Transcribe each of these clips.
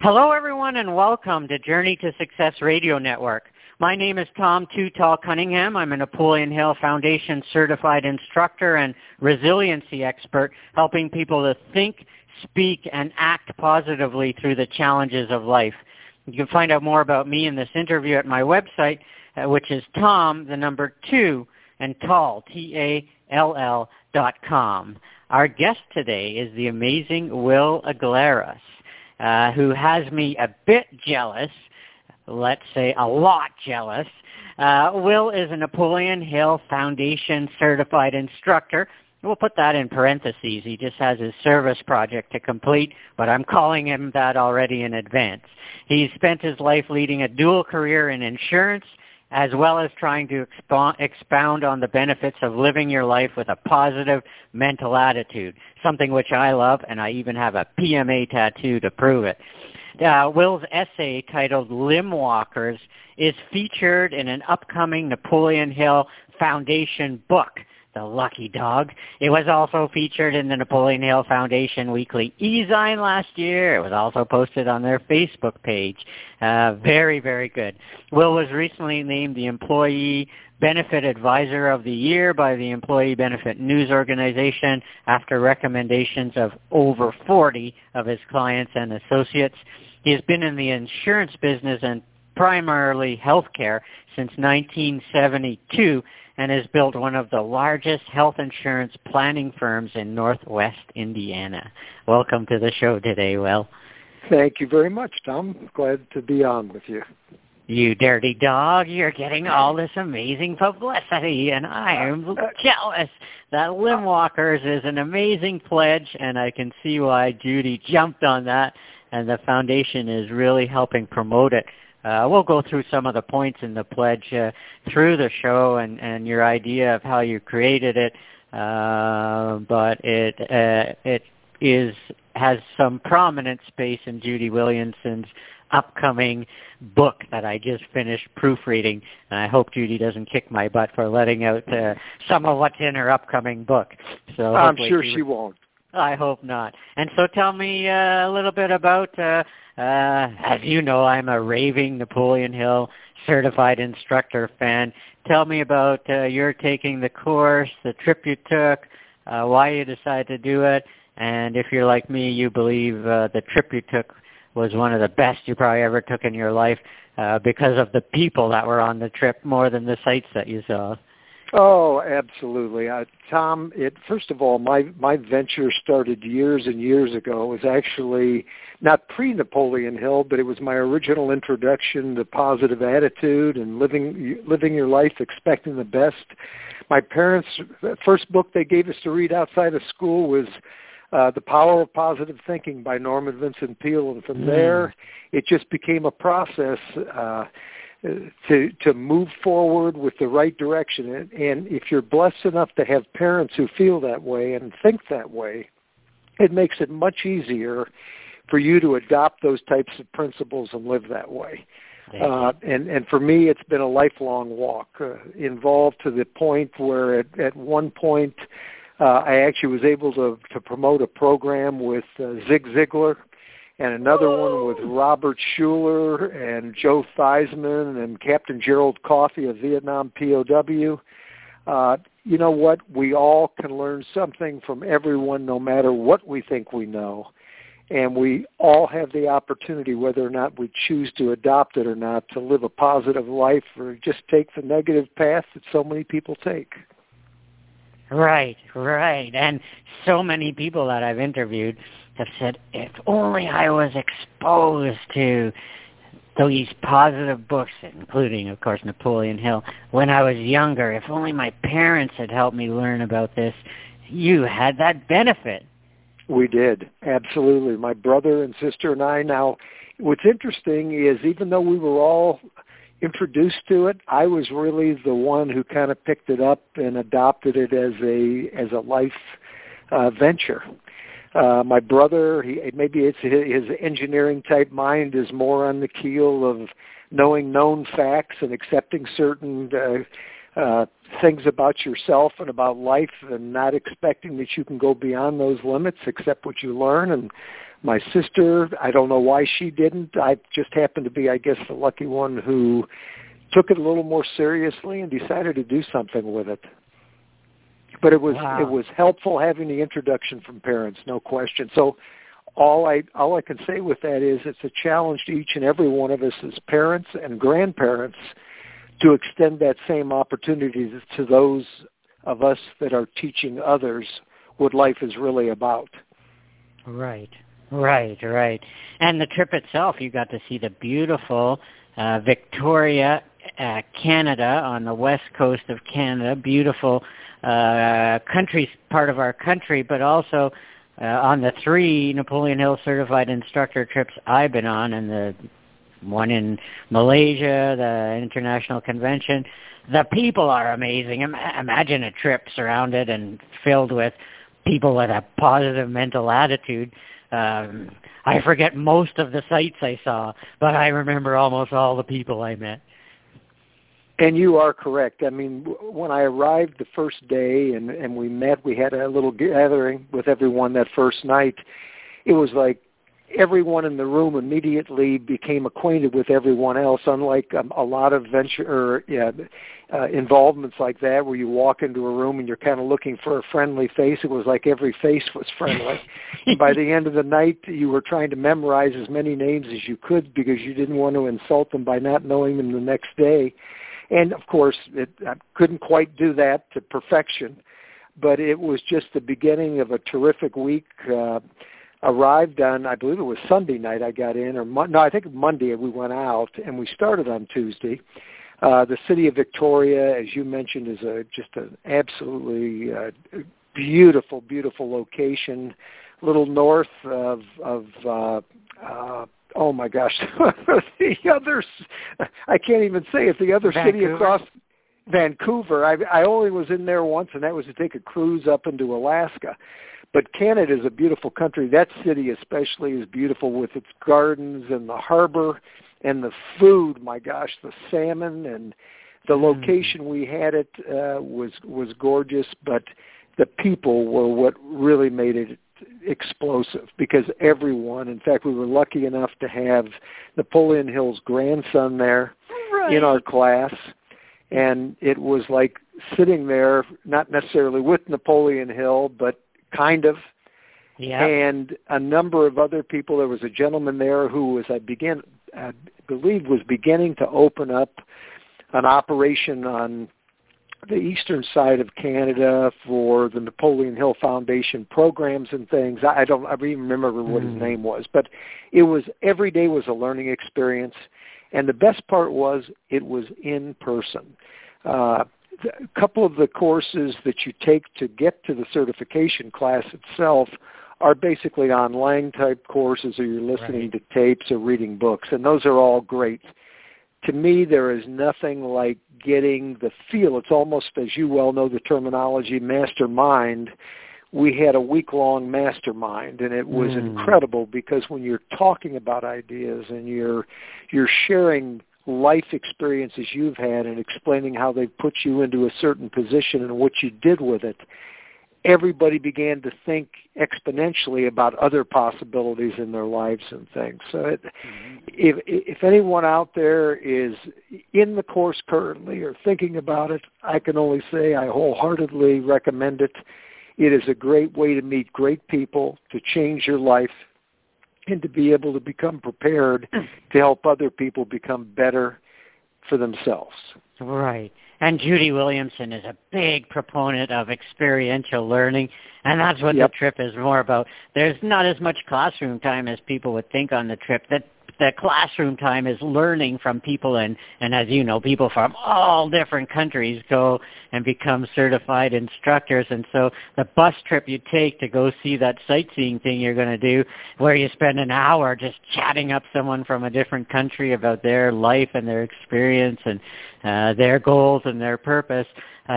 Hello, everyone, and welcome to Journey to Success Radio Network. My name is Tom Two Tall Cunningham. I'm a Napoleon Hill Foundation certified instructor and resiliency expert, helping people to think, speak, and act positively through the challenges of life. You can find out more about me in this interview at my website, which is tom2tall.com. Our guest today is the amazing Will Glaros. Who has me a bit jealous, let's say a lot jealous. Will is a Napoleon Hill Foundation certified instructor. We'll put that in parentheses. He just has his service project to complete, but I'm calling him that already in advance. He's spent his life leading a dual career in insurance as well as trying to expound on the benefits of living your life with a positive mental attitude, something which I love, and I even have a PMA tattoo to prove it. Will's essay titled Limb Walkers is featured in an upcoming Napoleon Hill Foundation book, The Lucky Dog. It was also featured in the Napoleon Hill Foundation Weekly e-zine last year. It was also posted on their Facebook page. Very, very good. Will was recently named the Employee Benefit Advisor of the Year by the Employee Benefit News Organization after recommendations of over 40 of his clients and associates. He has been in the insurance business and primarily healthcare since 1972, and has built one of the largest health insurance planning firms in Northwest Indiana. Welcome to the show today, Will. Thank you very much, Tom. Glad to be on with you. You dirty dog, you're getting all this amazing publicity, and I am jealous. That Limb Walkers is an amazing pledge, and I can see why Judy jumped on that, and the foundation is really helping promote it. We'll go through some of the points in the pledge through the show and your idea of how you created it, but it has some prominent space in Judy Williamson's upcoming book that I just finished proofreading. And I hope Judy doesn't kick my butt for letting out some of what's in her upcoming book. So I'm sure she won't. I hope not. And so tell me a little bit about, as you know, I'm a raving Napoleon Hill certified instructor fan. Tell me about your taking the course, the trip you took, why you decided to do it, and if you're like me, you believe the trip you took was one of the best you probably ever took in your life because of the people that were on the trip more than the sights that you saw. Oh, absolutely. Tom, first of all, my venture started years and years ago. It was actually not pre-Napoleon Hill, but it was my original introduction to positive attitude and living your life, expecting the best. My parents, the first book they gave us to read outside of school was The Power of Positive Thinking by Norman Vincent Peale. And from there, it just became a process to move forward with the right direction. And if you're blessed enough to have parents who feel that way and think that way, it makes it much easier for you to adopt those types of principles and live that way. And for me, it's been a lifelong walk, involved to the point where at one point I actually was able to promote a program with Zig Ziglar, and another one with Robert Schuller and Joe Theismann and Captain Gerald Coffey of Vietnam POW. You know what? We all can learn something from everyone, no matter what we think we know. And we all have the opportunity, whether or not we choose to adopt it or not, to live a positive life or just take the negative path that so many people take. Right. And so many people that I've interviewed have said, if only I was exposed to these positive books, including, of course, Napoleon Hill, when I was younger, if only my parents had helped me learn about this. You had that benefit. We did, absolutely. My brother and sister and I. Now, what's interesting is even though we were all introduced to it, I was really the one who kind of picked it up and adopted it as a life venture. My brother, maybe it's his engineering-type mind is more on the keel of knowing known facts and accepting certain things about yourself and about life and not expecting that you can go beyond those limits, accept what you learn. And My sister, I don't know why she didn't. I just happened to be, I guess, the lucky one who took it a little more seriously and decided to do something with it. But it was wow. It was helpful having the introduction from parents, no question. So all I can say with that is it's a challenge to each and every one of us as parents and grandparents to extend that same opportunity to those of us that are teaching others what life is really about. Right. And the trip itself, you got to see the beautiful Victoria, Canada, on the west coast of Canada, beautiful country, part of our country, but also on the 3 Napoleon Hill certified instructor trips I've been on, and the one in Malaysia, the International Convention. The people are amazing. Imagine a trip surrounded and filled with people with a positive mental attitude. I forget most of the sights I saw, but I remember almost all the people I met. And you are correct. I mean, when I arrived the first day and we met, we had a little gathering with everyone that first night. It was like everyone in the room immediately became acquainted with everyone else, unlike a lot of involvements like that where you walk into a room and you're kind of looking for a friendly face. It was like every face was friendly. By the end of the night, you were trying to memorize as many names as you could because you didn't want to insult them by not knowing them the next day. And, of course, I couldn't quite do that to perfection, but it was just the beginning of a terrific week. Arrived on, I believe it was Sunday night I got in, I think Monday we went out, and we started on Tuesday. The city of Victoria, as you mentioned, is just an absolutely beautiful, beautiful location, a little north of oh my gosh, I can't even say it, the other Vancouver. City across Vancouver. I only was in there once, and that was to take a cruise up into Alaska. But Canada is a beautiful country. That city especially is beautiful with its gardens and the harbor and the food. My gosh, the salmon and the location we had it was gorgeous, but the people were what really made it explosive because everyone, in fact, we were lucky enough to have Napoleon Hill's grandson there in our class. And it was like sitting there, not necessarily with Napoleon Hill, but kind of, yeah. And a number of other people. There was a gentleman there who was, I believe was beginning to open up an operation on the eastern side of Canada for the Napoleon Hill Foundation programs and things. I even remember what his name was, but it was every day was a learning experience, and the best part was it was in person. A couple of the courses that you take to get to the certification class itself are basically online type courses, or you're listening to tapes or reading books, and those are all great. To me, there is nothing like getting the feel. It's almost, as you well know, the terminology mastermind. We had a week-long mastermind, and it was incredible because when you're talking about ideas and you're sharing life experiences you've had and explaining how they put you into a certain position and what you did with it, everybody began to think exponentially about other possibilities in their lives and things. So if anyone out there is in the course currently or thinking about it, I can only say I wholeheartedly recommend it. It is a great way to meet great people, to change your life, and to be able to become prepared to help other people become better for themselves. Right. And Judy Williamson is a big proponent of experiential learning, and that's what the trip is more about. There's not as much classroom time as people would think on the trip. The classroom time is learning from people, and as you know, people from all different countries go and become certified instructors. And so the bus trip you take to go see that sightseeing thing you're going to do, where you spend an hour just chatting up someone from a different country about their life and their experience and their goals and their purpose,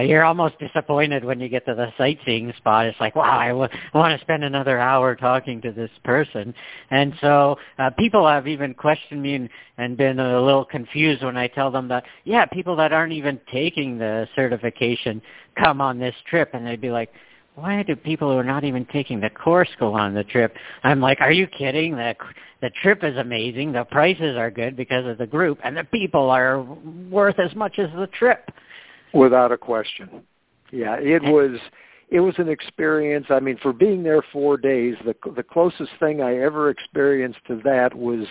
you're almost disappointed when you get to the sightseeing spot. It's like, wow, I want to spend another hour talking to this person. And so people have even questioned me and been a little confused when I tell them that, yeah, people that aren't even taking the certification come on this trip, and they'd be like, why do people who are not even taking the course go on the trip? I'm like, are you kidding? The trip is amazing. The prices are good because of the group, and the people are worth as much as the trip. Without a question. Yeah, it was an experience. I mean, for being there 4 days, the closest thing I ever experienced to that was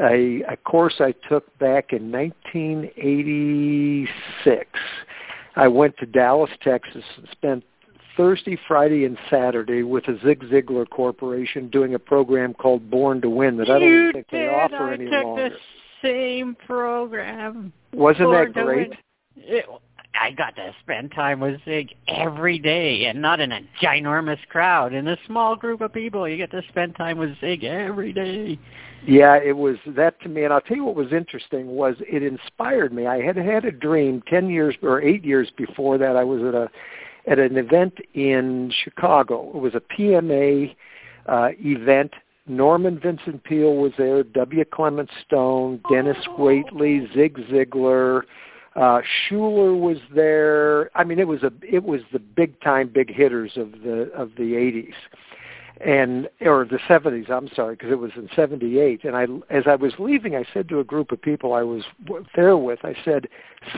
a course I took back in 1986. I went to Dallas, Texas, and spent Thursday, Friday, and Saturday with the Zig Ziglar Corporation doing a program called Born to Win that I don't think they offer any longer. You took the same program. Wasn't that great? I got to spend time with Zig every day, and not in a ginormous crowd. In a small group of people, you get to spend time with Zig every day. Yeah, it was that to me. And I'll tell you what was interesting was it inspired me. I had had a dream 8 years before that. I was at an event in Chicago. It was a PMA event. Norman Vincent Peale was there, W. Clement Stone, Dennis Waitley, Zig Ziglar. Schuller was there. I mean, it was the big time big hitters of the 80s, and or the 70s. I'm sorry, because it was in 78. And as I was leaving, I said to a group of people I was there with, I said,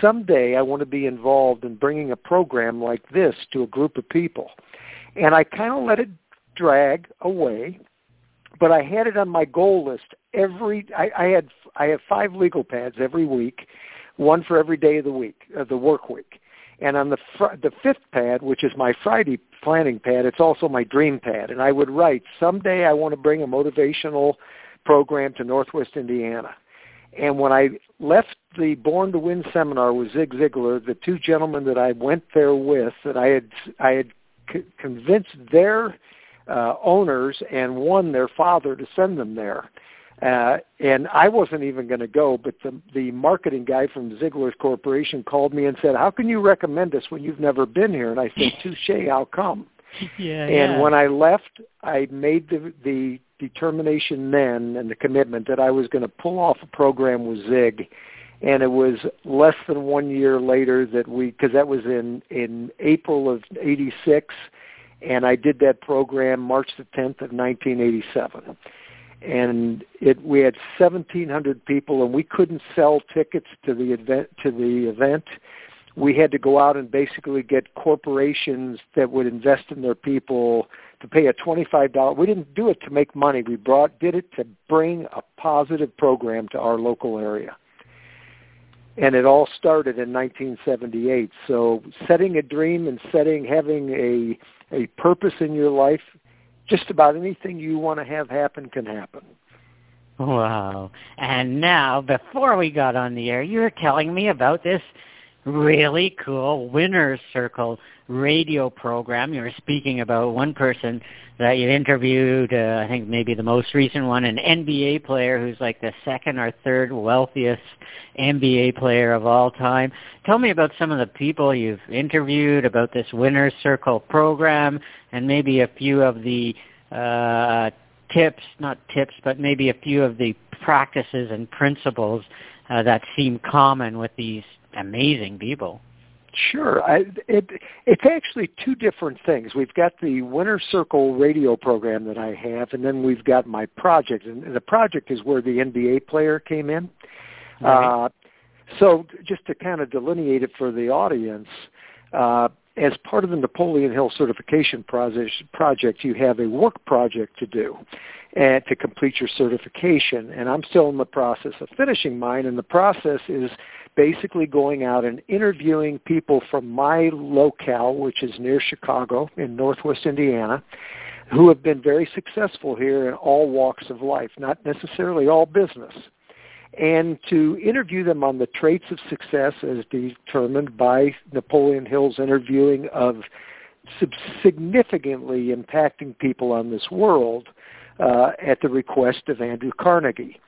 someday I want to be involved in bringing a program like this to a group of people. And I kind of let it drag away, but I had it on my goal list every. I have 5 legal pads every week. One for every day of the week, of the work week. And on the 5th pad, which is my Friday planning pad, it's also my dream pad. And I would write, someday I want to bring a motivational program to Northwest Indiana. And when I left the Born to Win seminar with Zig Ziglar, the 2 gentlemen that I went there with, that I had convinced their owners and one, their father, to send them there. And I wasn't even going to go, but the marketing guy from Ziglar's Corporation called me and said, how can you recommend us when you've never been here? And I said, touche, I'll come. Yeah, and yeah. When I left, I made the determination then and the commitment that I was going to pull off a program with Zig. And it was less than 1 year later that because that was in April of 86, and I did that program March the 10th of 1987. And we had 1,700 people, and we couldn't sell tickets to the event. We had to go out and basically get corporations that would invest in their people to pay a $25. We didn't do it to make money. We did it to bring a positive program to our local area. And it all started in 1978. So setting a dream and having a purpose in your life. Just about anything you want to have happen can happen. Wow. And now, before we got on the air, you were telling me about this really cool Winner's Circle radio program. You were speaking about one person that you interviewed, I think maybe the most recent one, an NBA player who's like the second or third wealthiest NBA player of all time. Tell me about some of the people you've interviewed about this Winner's Circle program, and maybe a few of the maybe a few of the practices and principles that seem common with these amazing people. Sure. It's actually 2 different things. We've got the Winner's Circle radio program that I have, and then we've got my project. And the project is where the NBA player came in. Right. So just to kind of delineate it for the audience, as part of the Napoleon Hill certification project, you have a work project to do and to complete your certification. And I'm still in the process of finishing mine, and the process is basically going out and interviewing people from my locale, which is near Chicago in Northwest Indiana, who have been very successful here in all walks of life, not necessarily all business, and to interview them on the traits of success as determined by Napoleon Hill's interviewing of significantly impacting people on this world at the request of Andrew Carnegie.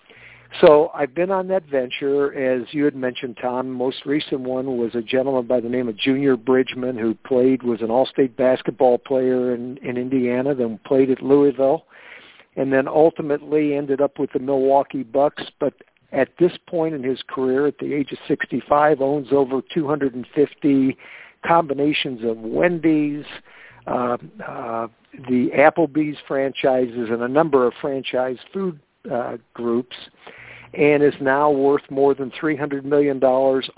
So I've been on that venture, as you had mentioned, Tom. Most recent one was a gentleman by the name of Junior Bridgman who was an all-state basketball player in Indiana, then played at Louisville, and then ultimately ended up with the Milwaukee Bucks, but at this point in his career, at the age of 65, owns over 250 combinations of Wendy's, the Applebee's franchises and a number of franchise food groups, and is now worth more than $300 million,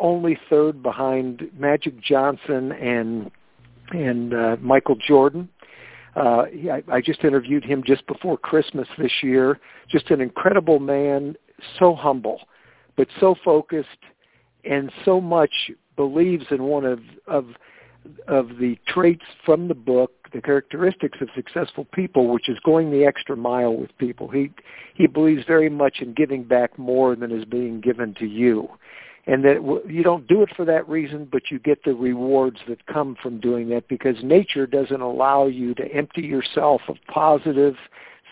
only third behind Magic Johnson and Michael Jordan. I just interviewed him just before Christmas this year. Just an incredible man, so humble, but so focused, and so much believes in one of the traits from the book, the characteristics of successful people, which is going the extra mile with people. He believes very much in giving back more than is being given to you, and that you don't do it for that reason, but you get the rewards that come from doing that, because nature doesn't allow you to empty yourself of positive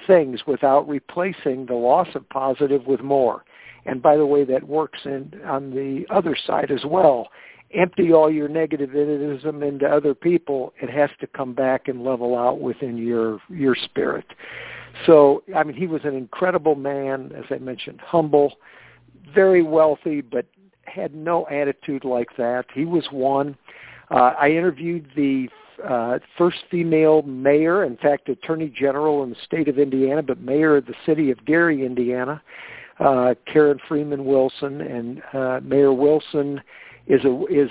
things without replacing the loss of positive with more. And by the way, that works on the other side as well. Empty all your negativism into other people. It has to come back and level out within your spirit. So, I mean, he was an incredible man, as I mentioned, humble, very wealthy, but had no attitude like that. He was one. I interviewed the first female mayor, in fact, attorney general in the state of Indiana, but mayor of the city of Gary, Indiana, Karen Freeman Wilson. And Mayor Wilson is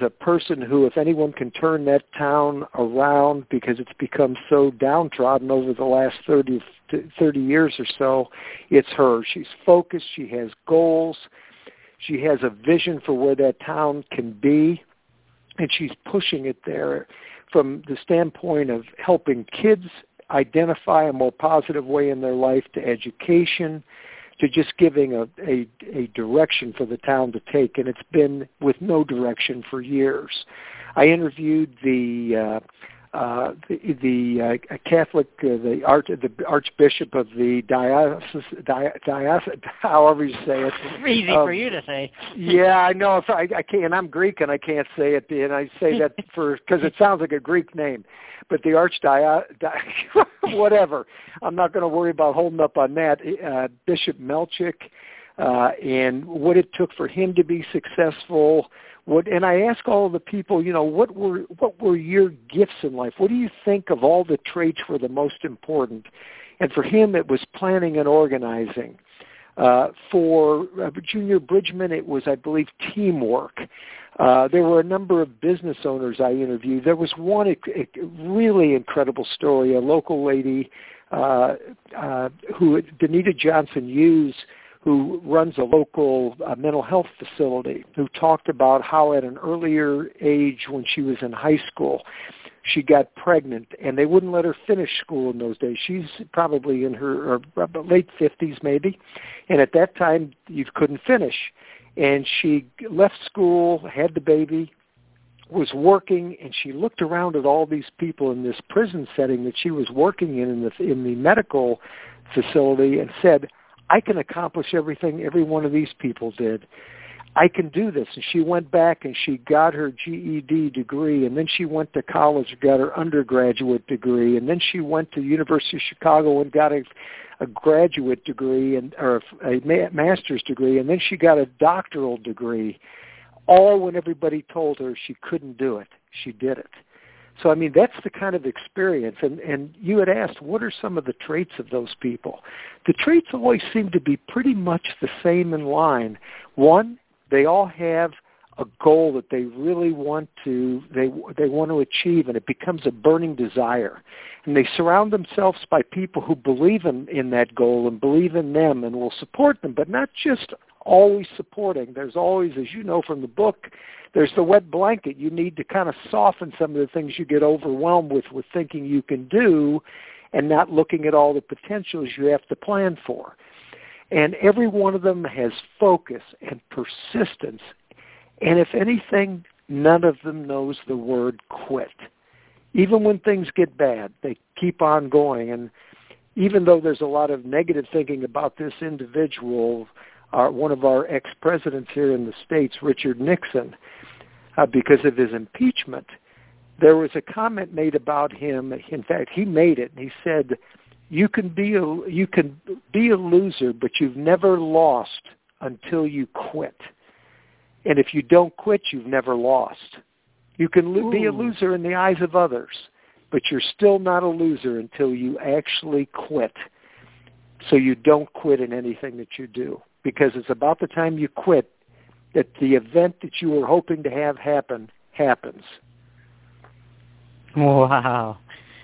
a person who, if anyone can turn that town around, because it's become so downtrodden over the last 30 years or so, it's her. She's focused. She has goals. She has a vision for where that town can be, and she's pushing it there from the standpoint of helping kids identify a more positive way in their life, to education, to just giving a direction for the town to take, and it's been with no direction for years. I interviewed the Catholic, the Archbishop of the diocese, however you say it. Easy for you to say. Yeah, I know. I can't, and I'm Greek, and I can't say it, and I say that because it sounds like a Greek name. But the whatever. I'm not going to worry about holding up on that. Bishop Melchick, and what it took for him to be successful. And I ask all the people, you know, what were your gifts in life? What do you think of all the traits were the most important? And for him, it was planning and organizing. For Junior Bridgman, it was, I believe, teamwork. There were a number of business owners I interviewed. There was one really incredible story, a local lady who Danita Johnson Hughes, who runs a local mental health facility, who talked about how at an earlier age, when she was in high school, she got pregnant, and they wouldn't let her finish school in those days. She's probably in her late 50s maybe, and at that time you couldn't finish. And she left school, had the baby, was working, and she looked around at all these people in this prison setting that she was working in the medical facility, and said, I can accomplish everything every one of these people did. I can do this. And she went back and she got her GED degree, and then she went to college, got her undergraduate degree, and then she went to the University of Chicago and got a graduate degree, or a master's degree, and then she got a doctoral degree, all when everybody told her she couldn't do it. She did it. So, I mean, that's the kind of experience. And you had asked, what are some of the traits of those people? The traits always seem to be pretty much the same in line. One, they all have a goal that they really want to, they want to achieve, and it becomes a burning desire. And they surround themselves by people who believe in that goal and believe in them and will support them, but not just always supporting. There's always, as you know from the book, there's the wet blanket. You need to kind of soften some of the things you get overwhelmed with thinking you can do, and not looking at all the potentials you have to plan for. And every one of them has focus and persistence. And if anything, none of them knows the word quit. Even when things get bad, they keep on going. And even though there's a lot of negative thinking about this individual, one of our ex-presidents here in the States, Richard Nixon, because of his impeachment, there was a comment made about him. In fact, he made it. And he said, you can be a loser, but you've never lost until you quit. And if you don't quit, you've never lost. You can be a loser in the eyes of others. but you're still not a loser until you actually quit. So you don't quit in anything that you do, because it's about the time you quit that the event that you were hoping to have happen happens. Wow.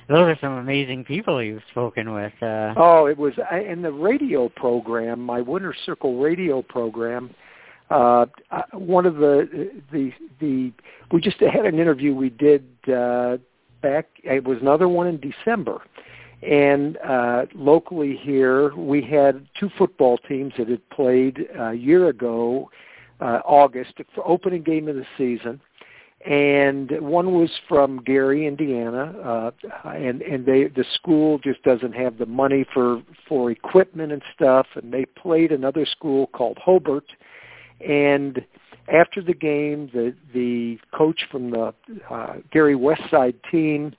Those are some amazing people you've spoken with. Oh, it was in the radio program, my Winter Circle radio program. One of the we just had an interview we did back. It was another one in December, and locally here we had two football teams that had played a year ago, August, for opening game of the season. And one was from Gary, Indiana, and they, the school just doesn't have the money for equipment and stuff, and they played another school called Hobart. And after the game, the coach from the Gary Westside team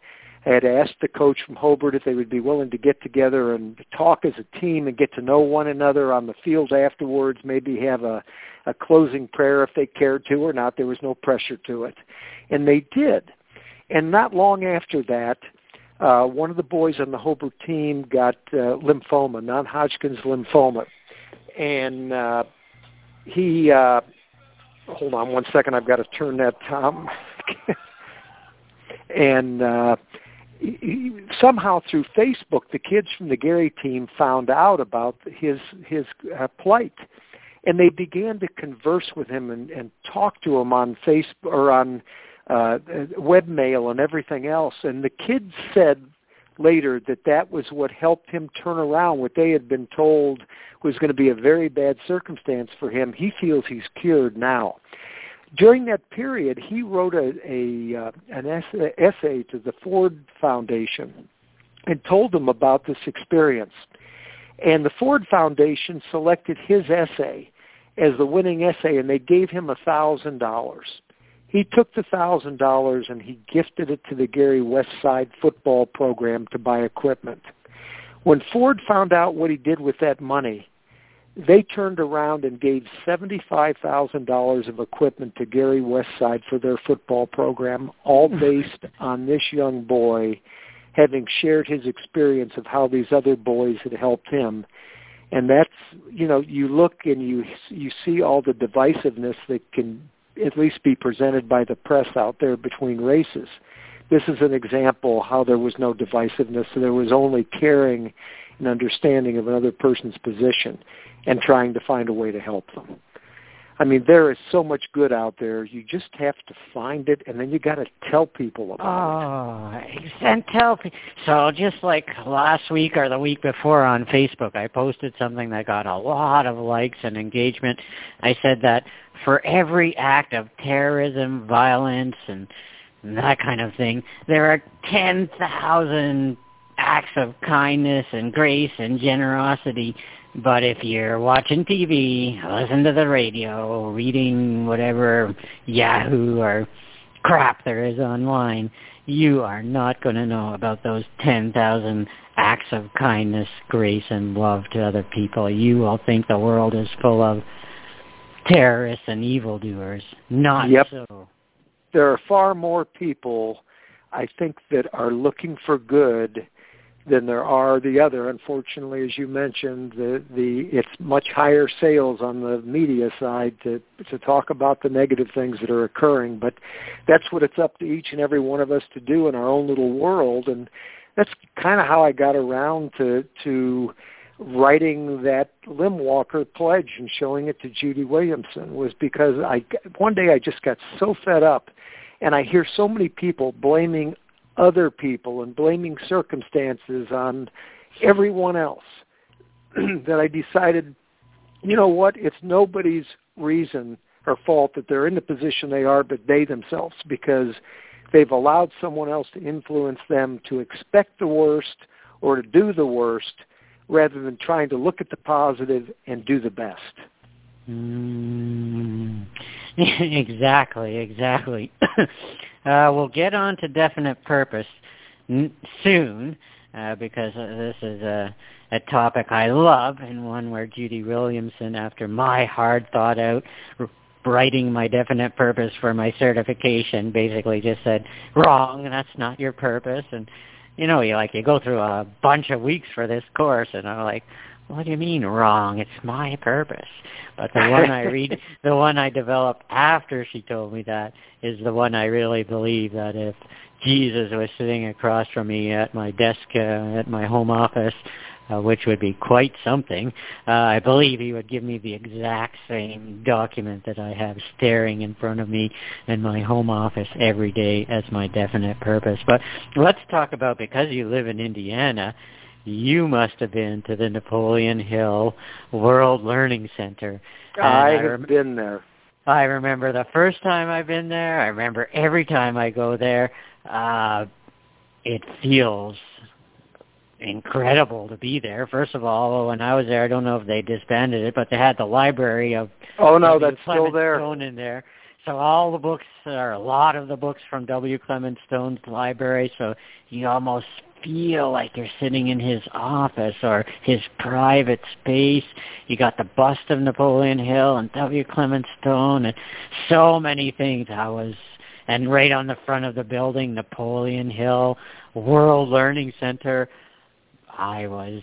had asked the coach from Hobart if they would be willing to get together and talk as a team and get to know one another on the field afterwards, maybe have a closing prayer if they cared to or not. There was no pressure to it. And they did. And not long after that, one of the boys on the Hobart team got lymphoma, non-Hodgkin's lymphoma. And he hold on one second. I've got to turn that, Tom. And somehow through Facebook, the kids from the Gary team found out about his plight, and they began to converse with him and talk to him on Facebook or on webmail and everything else. And the kids said later that was what helped him turn around what they had been told was going to be a very bad circumstance for him. He feels he's cured now. During that period, he wrote an essay to the Ford Foundation and told them about this experience. And the Ford Foundation selected his essay as the winning essay, and they gave him $1,000. He took the $1,000 and he gifted it to the Gary Westside football program to buy equipment. When Ford found out what he did with that money, they turned around and gave $75,000 of equipment to Gary Westside for their football program, all based on this young boy having shared his experience of how these other boys had helped him. And that's, you know, you look and you see all the divisiveness that can at least be presented by the press out there between races. This is an example how there was no divisiveness, so there was only caring and understanding of another person's position and trying to find a way to help them. I mean, there is so much good out there. You just have to find it, and then you got to tell people about it. And tell people. So just like last week or the week before on Facebook, I posted something that got a lot of likes and engagement. I said that for every act of terrorism, violence, and that kind of thing, there are 10,000 acts of kindness and grace and generosity. But if you're watching TV, listen to the radio, reading whatever Yahoo or crap there is online, you are not going to know about those 10,000 acts of kindness, grace, and love to other people. You will think the world is full of terrorists and evildoers. Not so. There are far more people, I think, that are looking for good than there are the other. Unfortunately, as you mentioned, it's much higher sales on the media side to talk about the negative things that are occurring, but that's what it's up to each and every one of us to do in our own little world. And that's kind of how I got around to writing that Limb Walker pledge and showing it to Judy Williamson, was because one day I just got so fed up, and I hear so many people blaming other people and blaming circumstances on everyone else that I decided, you know what, it's nobody's reason or fault that they're in the position they are, but they themselves, because they've allowed someone else to influence them to expect the worst or to do the worst rather than trying to look at the positive and do the best. Exactly. We'll get on to definite purpose soon, because this is a topic I love, and one where Judy Williamson, after my hard-thought-out writing my definite purpose for my certification, basically just said, wrong, that's not your purpose. And, you know, you go through a bunch of weeks for this course, and I'm like, what do you mean wrong? It's my purpose. But the one I read, the one I developed after she told me that, is the one I really believe that if Jesus was sitting across from me at my desk at my home office, which would be quite something, I believe he would give me the exact same document that I have staring in front of me in my home office every day as my definite purpose. But let's talk about, because you live in Indiana, you must have been to the Napoleon Hill World Learning Center. I have been there. I remember the first time I've been there. I remember every time I go there. It feels incredible to be there. First of all, when I was there, I don't know if they disbanded it, but they had the library of that's still there. Stone in there. So all the books, or a lot of the books from W. Clement Stone's library, so you almost feel like you're sitting in his office or his private space. You got the bust of Napoleon Hill and W. Clement Stone and so many things. And right on the front of the building, Napoleon Hill World Learning Center. I was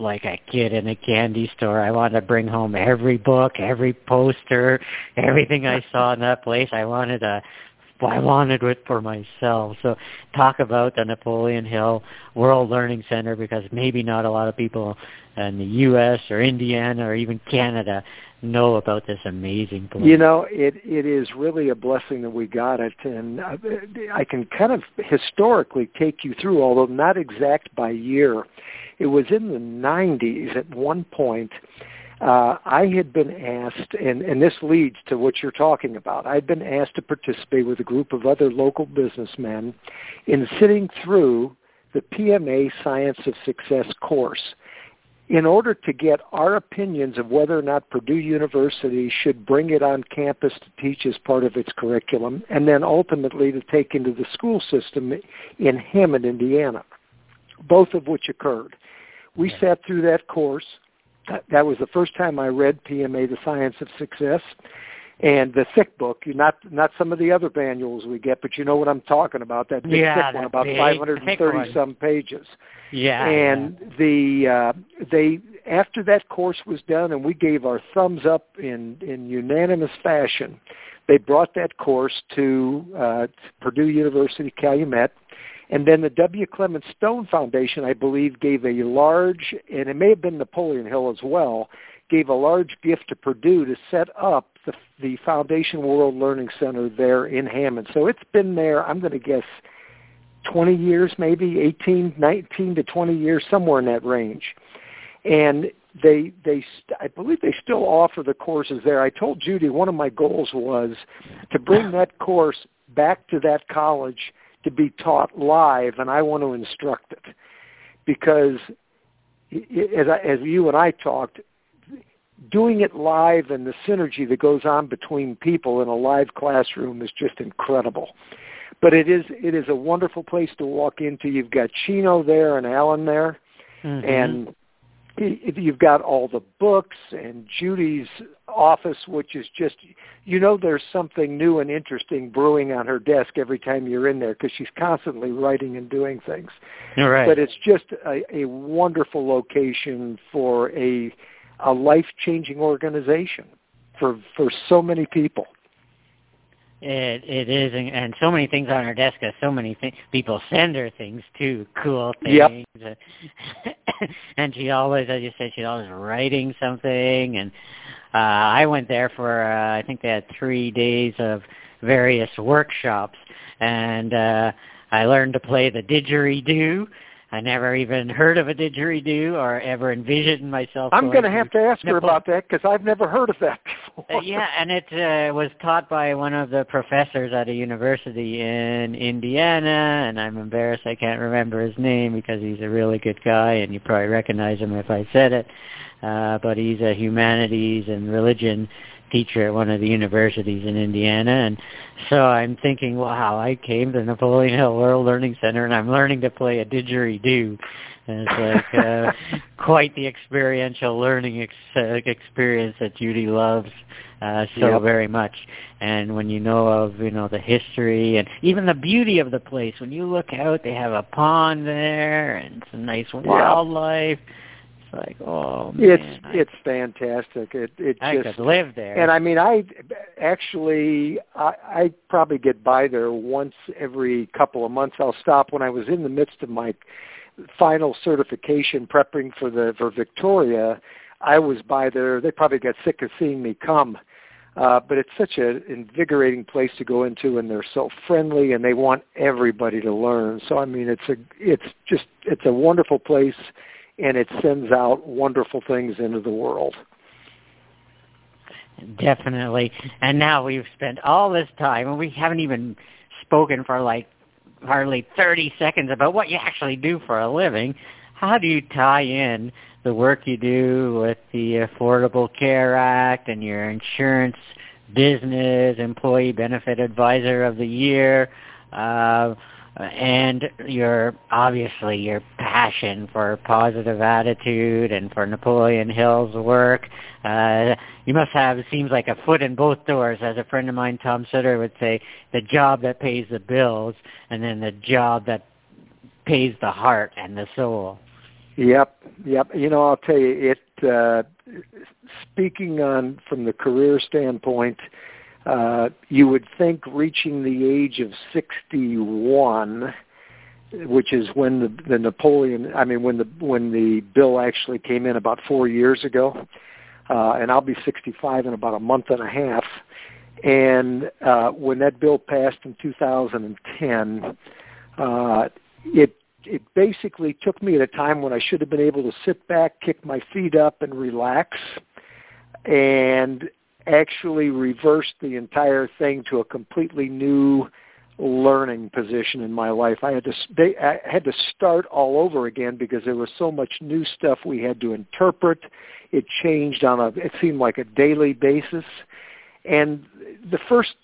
like a kid in a candy store. I wanted to bring home every book, every poster, everything I saw in that place. I wanted it for myself. So talk about the Napoleon Hill World Learning Center, because maybe not a lot of people in the U.S. or Indiana or even Canada know about this amazing place. You know, it is really a blessing that we got it, and I can kind of historically take you through, although not exact by year. It was in the 90s at one point. I had been asked, and this leads to what you're talking about, I had been asked to participate with a group of other local businessmen in sitting through the PMA Science of Success course in order to get our opinions of whether or not Purdue University should bring it on campus to teach as part of its curriculum, and then ultimately to take into the school system in Hammond, Indiana, both of which occurred. We sat through that course. That was the first time I read PMA, The Science of Success, and the thick book, not some of the other manuals we get, but you know what I'm talking about, that big thick one, about 530-some pages. Yeah. And they after that course was done and we gave our thumbs up in unanimous fashion, they brought that course to Purdue University, Calumet. And then the W. Clement Stone Foundation, I believe, gave a large, and it may have been Napoleon Hill as well, gave a large gift to Purdue to set up the Foundation World Learning Center there in Hammond. So it's been there, I'm going to guess, 20 years maybe, 19 to 20 years, somewhere in that range. And I believe they still offer the courses there. I told Judy one of my goals was to bring that course back to that college to be taught live, and I want to instruct it, because as you and I talked, doing it live and the synergy that goes on between people in a live classroom is just incredible. But it is a wonderful place to walk into. You've got Chino there and Alan there, mm-hmm. and you've got all the books and Judy's office, which is just, there's something new and interesting brewing on her desk every time you're in there, because she's constantly writing and doing things. All right. But it's just a wonderful location for a life-changing organization for so many people. It is, and so many things on her desk. So many people send her things too, cool things. Yep. And she always, as you said, she's always writing something. And I went there for I think they had 3 days of various workshops, and I learned to play the didgeridoo. I never even heard of a didgeridoo or ever envisioned myself. I'm going to have to ask her about that, because I've never heard of that before. Yeah, and it was taught by one of the professors at a university in Indiana, and I'm embarrassed I can't remember his name, because he's a really good guy, and you probably recognize him if I said it. But he's a humanities and religion teacher at one of the universities in Indiana. And so I'm thinking, wow, I came to Napoleon Hill World Learning Center, and I'm learning to play a didgeridoo. And it's like quite the experiential learning experience that Judy loves very much. And when you know of, the history and even the beauty of the place, when you look out, they have a pond there and some nice wildlife. It's like, oh, man. It's fantastic. I could live there. And, I probably get by there once every couple of months. I'll stop when I was in the midst of my final certification prepping for Victoria. I was by there. They probably got sick of seeing me come. But it's such an invigorating place to go into, and they're so friendly, and they want everybody to learn. So, it's a wonderful place, and it sends out wonderful things into the world. Definitely. And now we've spent all this time, and we haven't even spoken for hardly 30 seconds about what you actually do for a living. How do you tie in the work you do with the Affordable Care Act and your insurance business, Employee Benefit Advisor of the Year, and your passion for positive attitude and for Napoleon Hill's work? You must have, it seems like, a foot in both doors. As a friend of mine, Tom Sutter, would say, the job that pays the bills and then the job that pays the heart and the soul. Yep. I'll tell you, speaking on from the career standpoint, you would think reaching the age of 61, which is when the Napoleon, when the bill actually came in about 4 years ago, and I'll be 65 in about a month and a half. And when that bill passed in 2010, it basically took me at a time when I should have been able to sit back, kick my feet up, and relax, and actually reversed the entire thing to a completely new learning position in my life. I had to start all over again because there was so much new stuff we had to interpret. It changed it seemed like a daily basis. And the first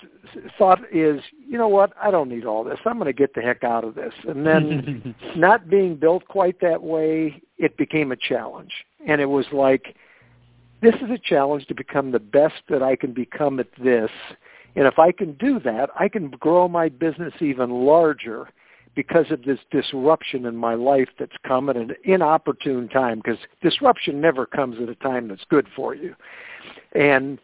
thought is, you know what, I don't need all this. I'm going to get the heck out of this. And then not being built quite that way, it became a challenge. And it was like, this is a challenge to become the best that I can become at this. And if I can do that, I can grow my business even larger because of this disruption in my life that's come at an inopportune time, because disruption never comes at a time that's good for you. And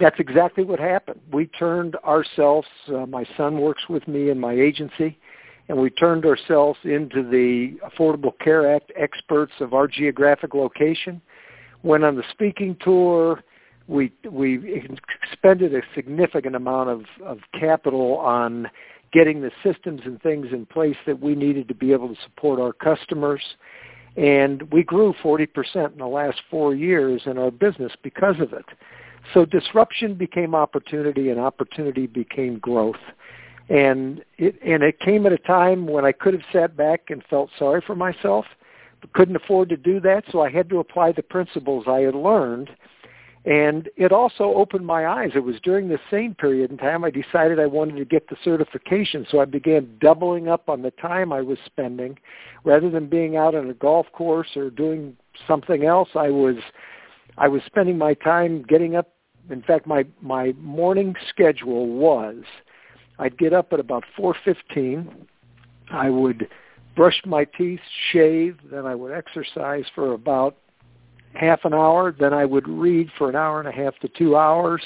that's exactly what happened. We turned ourselves, my son works with me in my agency, and we turned ourselves into the Affordable Care Act experts of our geographic location, went on the speaking tour. We expended a significant amount of capital on getting the systems and things in place that we needed to be able to support our customers. And we grew 40% in the last 4 years in our business because of it. So disruption became opportunity, and opportunity became growth. And it came at a time when I could have sat back and felt sorry for myself, but couldn't afford to do that, so I had to apply the principles I had learned. And it also opened my eyes. It was during the same period in time I decided I wanted to get the certification, so I began doubling up on the time I was spending. Rather than being out on a golf course or doing something else, I was spending my time getting up. In fact, my morning schedule was I'd get up at about 4:15. I would brush my teeth, shave, then I would exercise for about half an hour, then I would read for an hour and a half to 2 hours,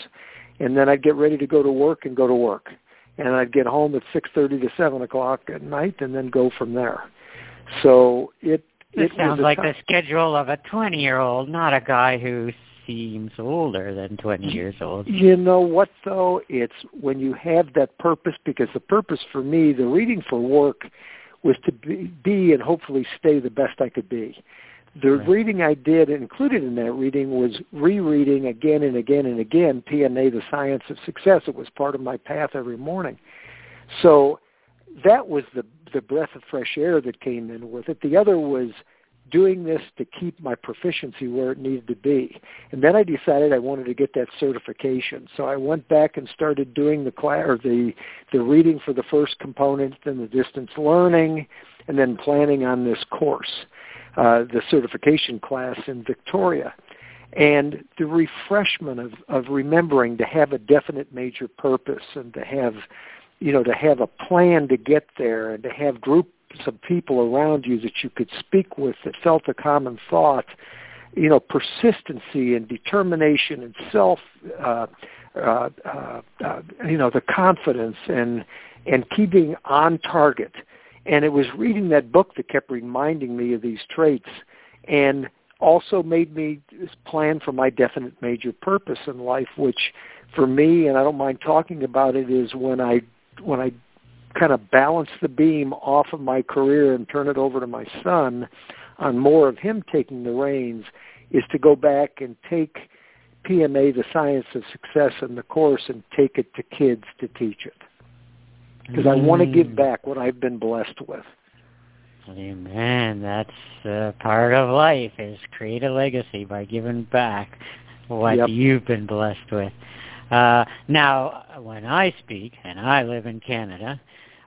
and then I'd get ready to go to work. And I'd get home at 6:30 to 7 o'clock at night and then go from there. So It sounds like the schedule of a 20-year-old, not a guy who seems older than 20 years old. You know what, though? It's when you have that purpose, because the purpose for me, the reading for work, was to be and hopefully stay the best I could be. The reading I did, included in that reading, was rereading again and again and again PMA, The Science of Success. It was part of my path every morning. So that was the breath of fresh air that came in with it. The other was doing this to keep my proficiency where it needed to be. And then I decided I wanted to get that certification. So I went back and started doing the reading for the first component, then the distance learning, and then planning on this course, the certification class in Victoria. And the refreshment of remembering to have a definite major purpose and to have, you know, to have a plan to get there and to have groups of people around you that you could speak with that felt a common thought, you know, persistency and determination and self, you know, the confidence and keeping on target. And it was reading that book that kept reminding me of these traits and also made me plan for my definite major purpose in life, which for me, and I don't mind talking about it, is when I kind of balance the beam off of my career and turn it over to my son on more of him taking the reins, is to go back and take PMA, the Science of Success, in the course and take it to kids to teach it. Because I want to give back what I've been blessed with. Amen. That's part of life, is create a legacy by giving back what you've been blessed with. Now, when I speak, and I live in Canada,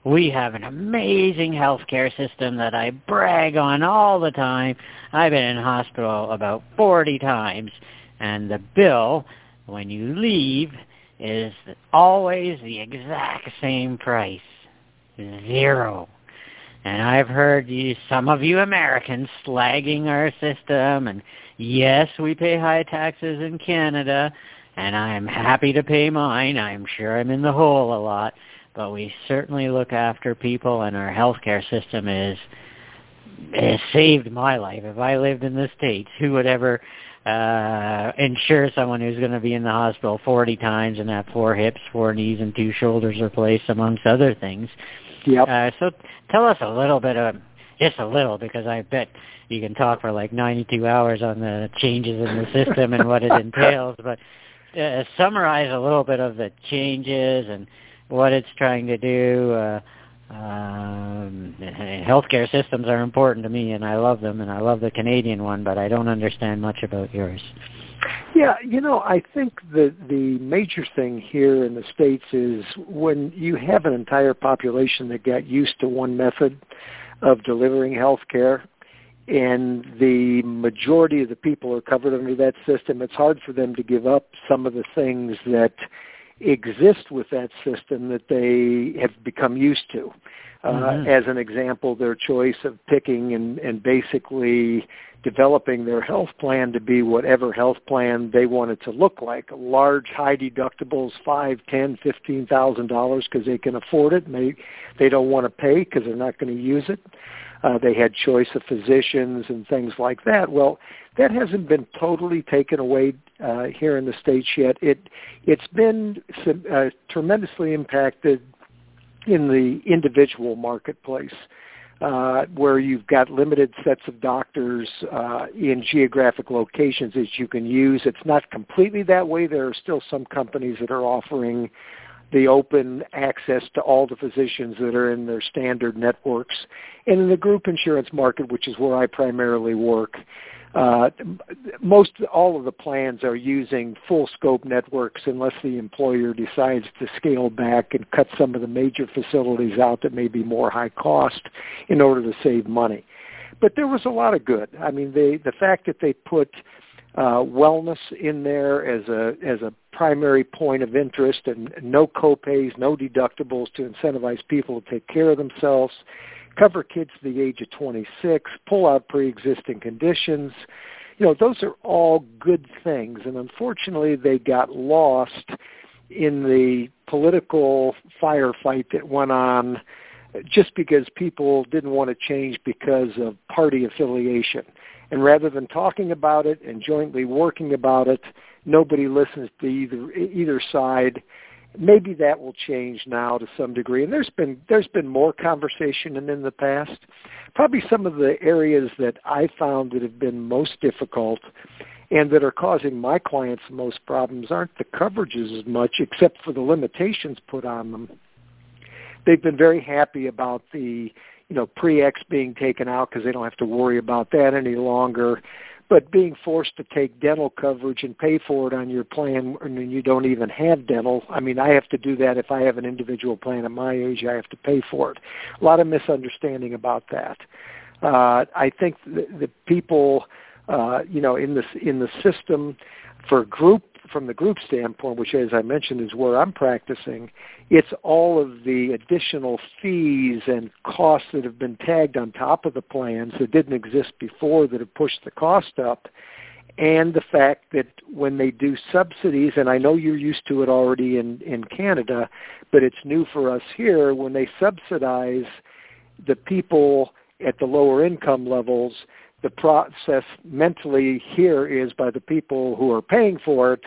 we have an amazing healthcare system that I brag on all the time. I've been in hospital about 40 times, and the bill, when you leave, is always the exact same price, $0. And I've heard some of you Americans slagging our system, and yes, we pay high taxes in Canada, and I'm happy to pay mine. I'm sure I'm in the hole a lot, but we certainly look after people, and our healthcare system has saved my life. If I lived in the States, who would ever insure someone who's going to be in the hospital 40 times and have 4 hips, 4 knees, and 2 shoulders replaced, amongst other things? Yep. So tell us a little bit, just a little, because I bet you can talk for like 92 hours on the changes in the system and what it entails, but summarize a little bit of the changes and what it's trying to do. Healthcare systems are important to me, and I love them, and I love the Canadian one, but I don't understand much about yours. Yeah, you know, I think the major thing here in the States is when you have an entire population that got used to one method of delivering health care, and the majority of the people are covered under that system, it's hard for them to give up some of the things that exist with that system that they have become used to. As an example, their choice of picking and basically developing their health plan to be whatever health plan they want it to look like. Large, high deductibles, $5,000, $10,000, $15,000 because they can afford it, and they don't want to pay because they're not going to use it. They had choice of physicians and things like that. Well, that hasn't been totally taken away here in the States yet. It's been tremendously impacted in the individual marketplace, where you've got limited sets of doctors in geographic locations that you can use. It's not completely that way. There are still some companies that are offering the open access to all the physicians that are in their standard networks. And in the group insurance market, which is where I primarily work, all of the plans are using full scope networks unless the employer decides to scale back and cut some of the major facilities out that may be more high cost in order to save money. But there was a lot of good. I mean, the fact that they put wellness in there as a primary point of interest, and no copays, no deductibles, to incentivize people to take care of themselves, cover kids to the age of 26, pull out pre-existing conditions. You know, those are all good things, and unfortunately they got lost in the political firefight that went on just because people didn't want to change because of party affiliation. And rather than talking about it and jointly working about it, nobody listens to either side. Maybe that will change now to some degree. And there's been more conversation than in the past. Probably some of the areas that I found that have been most difficult and that are causing my clients the most problems aren't the coverages as much, except for the limitations put on them. They've been very happy about the pre-X being taken out because they don't have to worry about that any longer. But being forced to take dental coverage and pay for it on your plan, and then you don't even have dental. I mean, I have to do that if I have an individual plan at my age. I have to pay for it. A lot of misunderstanding about that. I think the people, in the system for group, from the group standpoint, which as I mentioned is where I'm practicing, it's all of the additional fees and costs that have been tagged on top of the plans that didn't exist before that have pushed the cost up, and the fact that when they do subsidies, and I know you're used to it already in Canada, but it's new for us here, when they subsidize the people at the lower income levels, the process mentally here is by the people who are paying for it,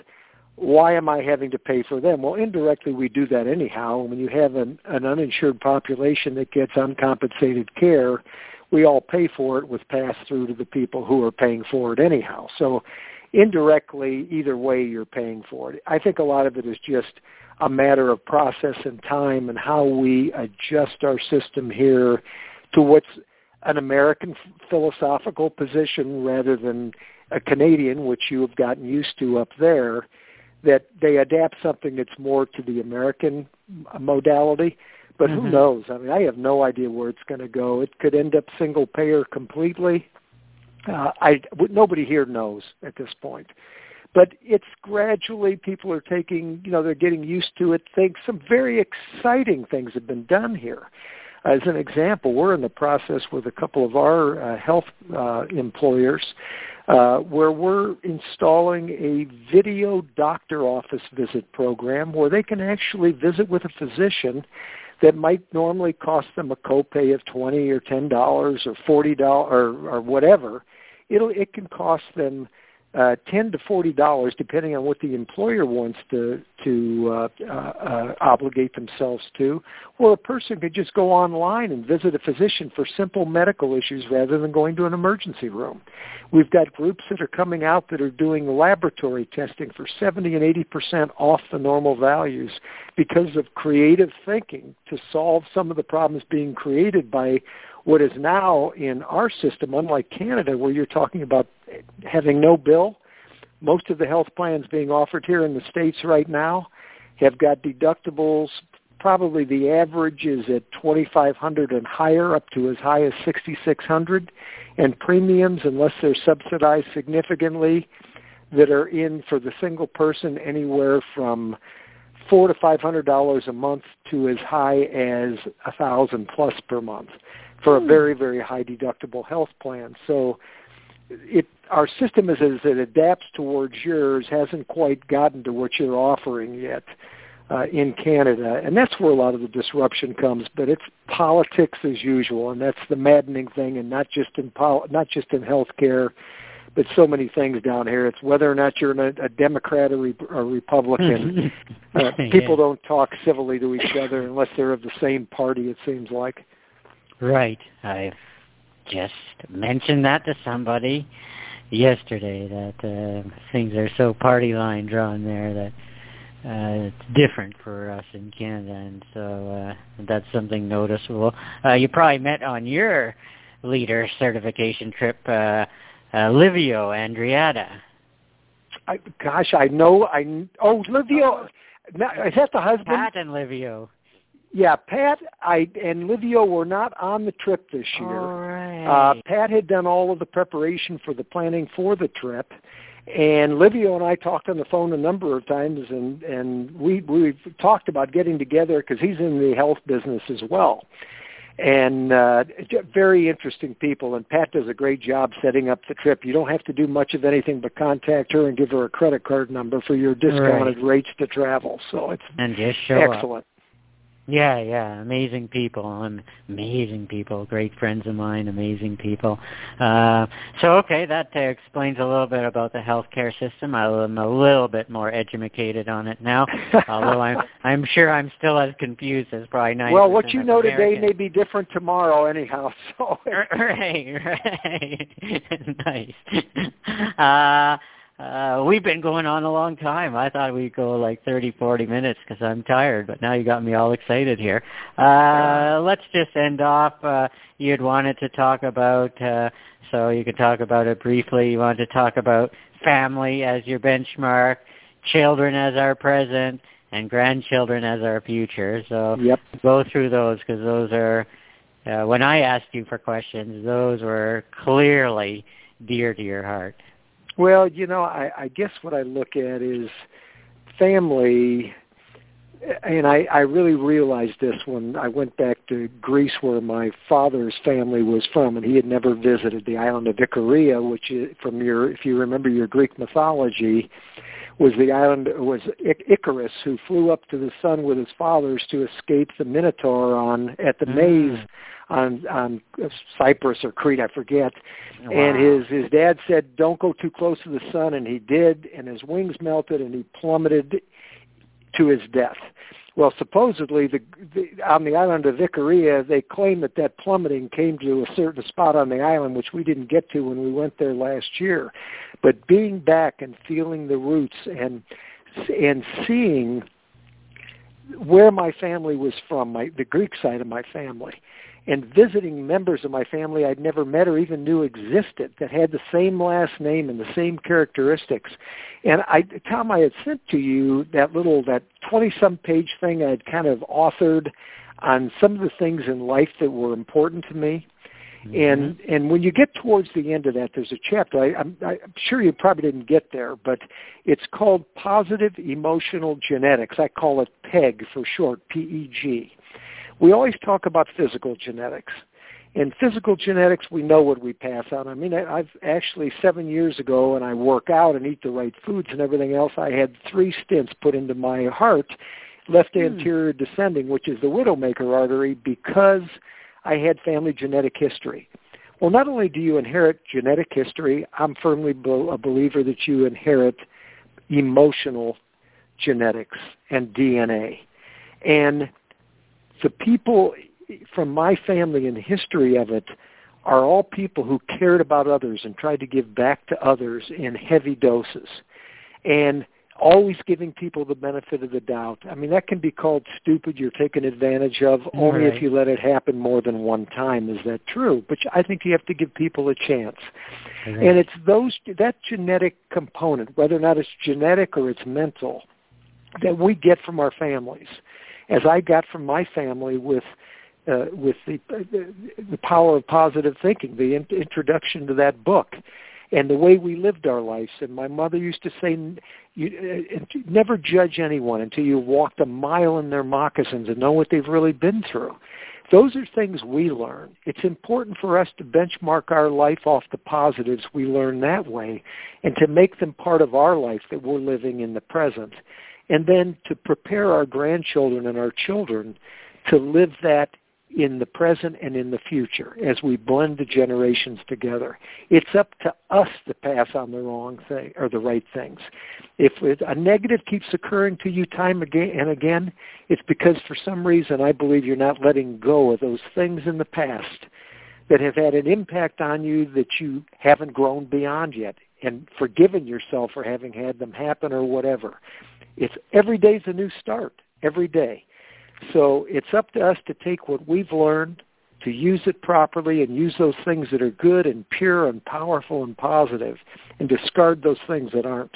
why am I having to pay for them? Well, indirectly, we do that anyhow. When you have an uninsured population that gets uncompensated care, we all pay for it with pass-through to the people who are paying for it anyhow. So indirectly, either way, you're paying for it. I think a lot of it is just a matter of process and time and how we adjust our system here to what's an American philosophical position rather than a Canadian, which you have gotten used to up there, that they adapt something that's more to the American modality. But who knows? I mean, I have no idea where it's going to go. It could end up single payer completely. Nobody here knows at this point. But it's gradually, people are taking, they're getting used to it. Some very exciting things have been done here. As an example, we're in the process with a couple of our health employers where we're installing a video doctor office visit program where they can actually visit with a physician that might normally cost them a copay of $20 or $10 or $40 or whatever. It can cost them $10 to $40 depending on what the employer wants to obligate themselves to, or a person could just go online and visit a physician for simple medical issues rather than going to an emergency room. We've got groups that are coming out that are doing laboratory testing for 70 and 80% off the normal values because of creative thinking to solve some of the problems being created by what is now in our system, unlike Canada, where you're talking about having no bill. Most of the health plans being offered here in the States right now have got deductibles. Probably the average is at $2,500 and higher, up to as high as $6,600. And premiums, unless they're subsidized significantly, that are in for the single person anywhere from $400 to $500 a month to as high as $1,000 plus per month, for a very, very high deductible health plan. So our system as it adapts towards yours hasn't quite gotten to what you're offering yet in Canada. And that's where a lot of the disruption comes, but it's politics as usual, and that's the maddening thing, and not just in healthcare, but so many things down here. It's whether or not you're a Democrat or a Republican. People don't talk civilly to each other unless they're of the same party, it seems like. Right. I just mentioned that to somebody yesterday, that things are so party line drawn there that it's different for us in Canada, and so that's something noticeable. You probably met on your leader certification trip Livio Andriata. Livio. Is that the husband? Pat and Livio. Yeah, Pat and Livio were not on the trip this year. All right. Pat had done all of the preparation for the planning for the trip, and Livio and I talked on the phone a number of times, and we've talked about getting together because he's in the health business as well. And very interesting people, and Pat does a great job setting up the trip. You don't have to do much of anything but contact her and give her a credit card number for your discounted rates to travel. So it's excellent. Up. Yeah, amazing people, great friends of mine, amazing people. So, that explains a little bit about the healthcare system. I'm a little bit more educated on it now, although I'm sure I'm still as confused as probably 90%. Well, what you know today may be different tomorrow anyhow. So. Right. Nice. We've been going on a long time. I thought we'd go like 30, 40 minutes because I'm tired, but now you got me all excited here. Let's just end off. You'd wanted to talk about, so you can talk about it briefly. You wanted to talk about family as your benchmark, children as our present, and grandchildren as our future. So go through those because those are, when I asked you for questions, those were clearly dear to your heart. Well, you know, I guess what I look at is family, and I really realized this when I went back to Greece where my father's family was from, and he had never visited the island of Icaria, which is from your, if you remember your Greek mythology, was the island, was Icarus who flew up to the sun with his fathers to escape the Minotaur at the Maze on Cyprus or Crete, I forget. Wow. And his dad said, don't go too close to the sun, and he did, and his wings melted, and he plummeted to his death. Well, supposedly, on the island of Icaria, they claim that plummeting came to a certain spot on the island, which we didn't get to when we went there last year. But being back and feeling the roots and seeing where my family was from, the Greek side of my family, and visiting members of my family I'd never met or even knew existed that had the same last name and the same characteristics. And Tom, I had sent to you that 20-some page thing I had kind of authored on some of the things in life that were important to me. Mm-hmm. And when you get towards the end of that, there's a chapter. I'm sure you probably didn't get there, but it's called Positive Emotional Genetics. I call it PEG for short, PEG. We always talk about physical genetics. In physical genetics, we know what we pass on. I mean, I've actually 7 years ago, and I work out and eat the right foods and everything else, I had 3 stents put into my heart, left anterior descending, which is the widowmaker artery, because I had family genetic history. Well, not only do you inherit genetic history, I'm firmly a believer that you inherit emotional genetics and DNA. And the people from my family and the history of it are all people who cared about others and tried to give back to others in heavy doses and always giving people the benefit of the doubt. I mean, that can be called stupid. You're taken advantage of only if you let it happen more than one time. Is that true? But I think you have to give people a chance. Mm-hmm. And it's that genetic component, whether or not it's genetic or it's mental, that we get from our families. As I got from my family with the power of positive thinking, the introduction to that book, and the way we lived our lives. And my mother used to say, never judge anyone until you walked a mile in their moccasins and know what they've really been through. Those are things we learn. It's important for us to benchmark our life off the positives we learn that way and to make them part of our life that we're living in the present. And then to prepare our grandchildren and our children to live that in the present and in the future as we blend the generations together. It's up to us to pass on the wrong thing or the right things. If a negative keeps occurring to you time and again, it's because for some reason I believe you're not letting go of those things in the past that have had an impact on you that you haven't grown beyond yet and forgiven yourself for having had them happen or whatever. It's every day's a new start, every day. So it's up to us to take what we've learned, to use it properly and use those things that are good and pure and powerful and positive and discard those things that aren't.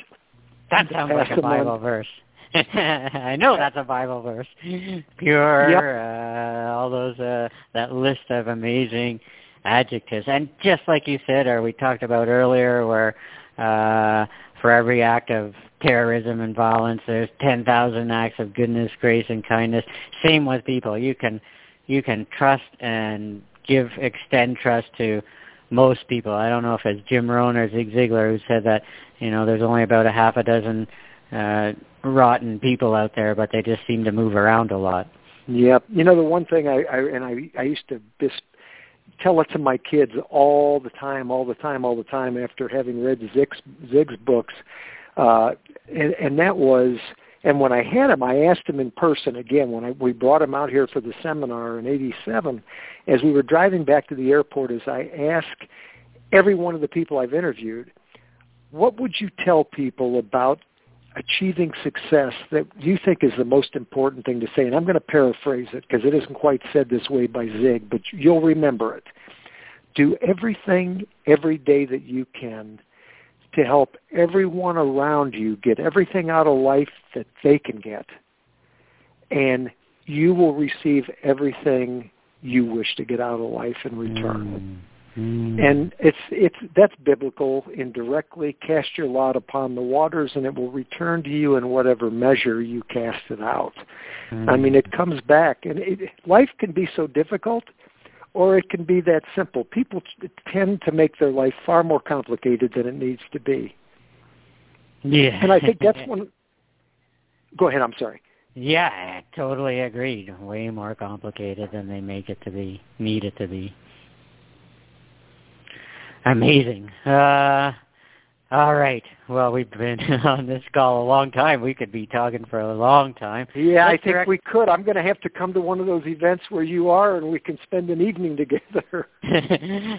That sounds like a Bible verse. I know that's a Bible verse. Pure, all those, that list of amazing adjectives. And just like you said, or we talked about earlier, where for every act of terrorism and violence, there's 10,000 acts of goodness, grace, and kindness. Same with people. You can trust and extend trust to most people. I don't know if it's Jim Rohn or Zig Ziglar who said that, there's only about a half a dozen rotten people out there, but they just seem to move around a lot. Yep. The one thing I used to tell it to my kids all the time after having read Zig's books. And that was, and when I had him, I asked him in person again, when we brought him out here for the seminar in 1987, as we were driving back to the airport, as I asked every one of the people I've interviewed, what would you tell people about achieving success that you think is the most important thing to say? And I'm going to paraphrase it because it isn't quite said this way by Zig, but you'll remember it. Do everything every day that you can to help everyone around you get everything out of life that they can get, and you will receive everything you wish to get out of life in return. And that's biblical indirectly. Cast your lot upon the waters, and it will return to you in whatever measure you cast it out. I mean, it comes back. And life can be so difficult, or it can be that simple. People tend to make their life far more complicated than it needs to be. Yeah. And I think that's one. Go ahead. I'm sorry. Yeah, I totally agreed. Way more complicated than they make it to be, need it to be. Amazing. All right. Well, we've been on this call a long time. We could be talking for a long time. Yeah, I think we could. I'm going to have to come to one of those events where you are and we can spend an evening together.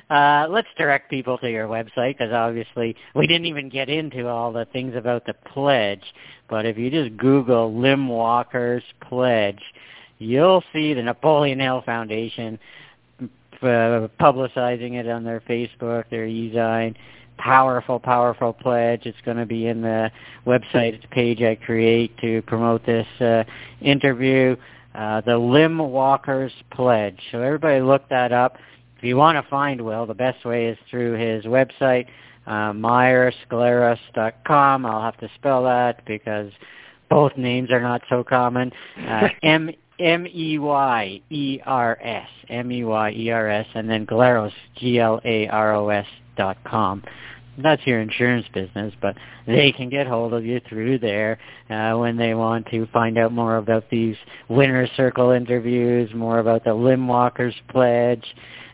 Let's direct people to your website, because obviously we didn't even get into all the things about the pledge. But if you just Google Limb Walkers Pledge, you'll see the Napoleon Hill Foundation publicizing it on their Facebook, their e-zine. Powerful pledge. It's going to be in the website page I create to promote this interview, the Limb Walkers Pledge. So everybody look that up. If you want to find Will, the best way is through his website, MeyersGlaros.com. I'll have to spell that because both names are not so common. M-E-Y-E-R-S, M-E-Y-E-R-S, and then Glaros, Glaros.com. That's your insurance business, but they can get hold of you through there when they want to find out more about these Winner's Circle interviews, more about the Limb Walkers Pledge,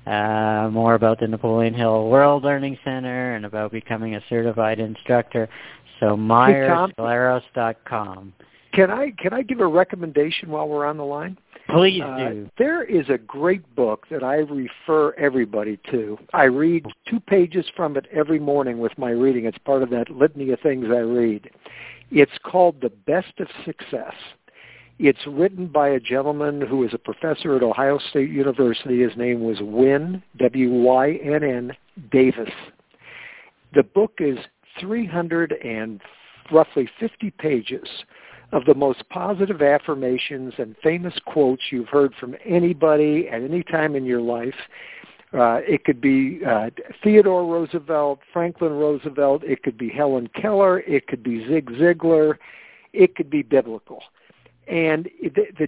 more about the Napoleon Hill World Learning Center, and about becoming a certified instructor. So MeyersGlaros.com. Can I give a recommendation while we're on the line? Please do. There is a great book that I refer everybody to. I read 2 pages from it every morning with my reading. It's part of that litany of things I read. It's called The Best of Success. It's written by a gentleman who is a professor at Ohio State University. His name was Wynn, W-Y-N-N, Davis. The book is 350 pages of the most positive affirmations and famous quotes you've heard from anybody at any time in your life. It could be Theodore Roosevelt, Franklin Roosevelt. It could be Helen Keller. It could be Zig Ziglar. It could be biblical. And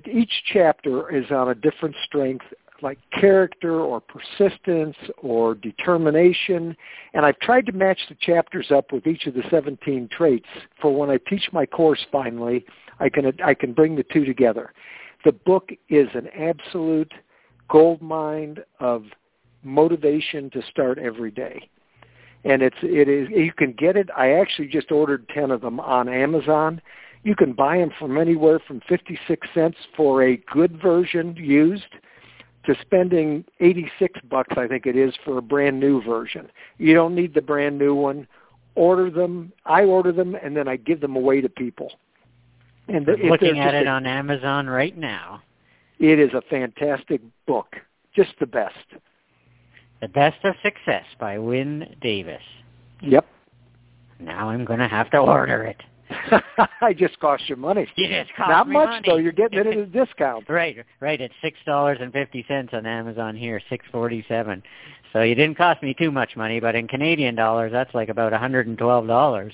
each chapter is on a different strength, like character or persistence or determination. And I've tried to match the chapters up with each of the 17 traits for when I teach my course finally, I can bring the two together. The book is an absolute gold mine of motivation to start every day. And it is you can get it. I actually just ordered 10 of them on Amazon. You can buy them from anywhere from 56 cents for a good version used to spending $86, I think it is, for a brand new version. You don't need the brand new one. Order them. I order them, and then I give them away to people. And I'm looking at it on Amazon right now. It is a fantastic book. Just the best. The Best of Success by Wynn Davis. Yep. Now I'm going to have to order it. I just cost you money. Not much, money. Though. You're getting it at a discount. Right. It's $6.50 on Amazon here, $6.47. So you didn't cost me too much money, but in Canadian dollars, that's like about $112.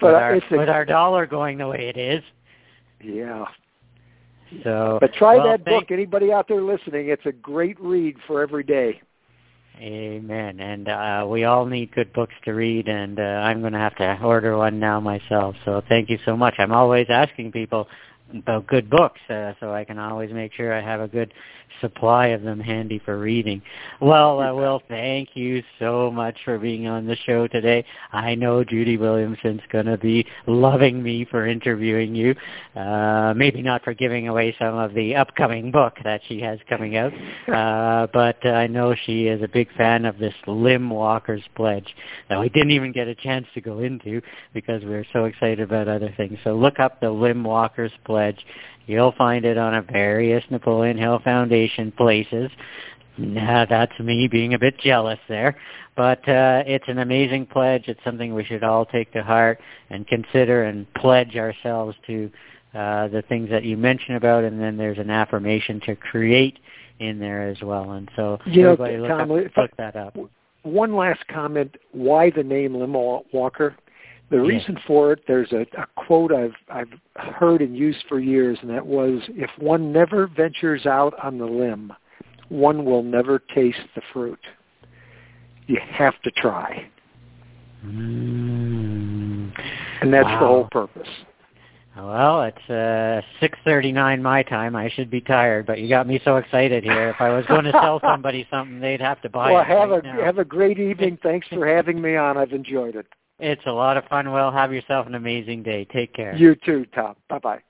But with our dollar going the way it is. Yeah. So. But try that book. Anybody out there listening, it's a great read for every day. Amen. And we all need good books to read, and I'm going to have to order one now myself. So thank you so much. I'm always asking people, about good books, so I can always make sure I have a good supply of them handy for reading. Well, Will, thank you so much for being on the show today. I know Judy Williamson's going to be loving me for interviewing you, maybe not for giving away some of the upcoming book that she has coming out, but I know she is a big fan of this Limb Walkers Pledge that we didn't even get a chance to go into because we were so excited about other things. So look up the Limb Walkers Pledge. You'll find it on various Napoleon Hill Foundation places. That's me being a bit jealous there. But it's an amazing pledge. It's something we should all take to heart and consider and pledge ourselves to the things that you mentioned about. And then there's an affirmation to create in there as well. And so everybody look that up. One last comment. Why the name Limb Walker? The reason for it, there's a quote I've heard and used for years, and that was, if one never ventures out on the limb, one will never taste the fruit. You have to try. And that's the whole purpose. Well, it's 6:39 my time. I should be tired, but you got me so excited here. If I was going to sell somebody something, they'd have to buy it. Well, have a great evening. Thanks for having me on. I've enjoyed it. It's a lot of fun, Will. Have yourself an amazing day. Take care. You too, Tom. Bye-bye.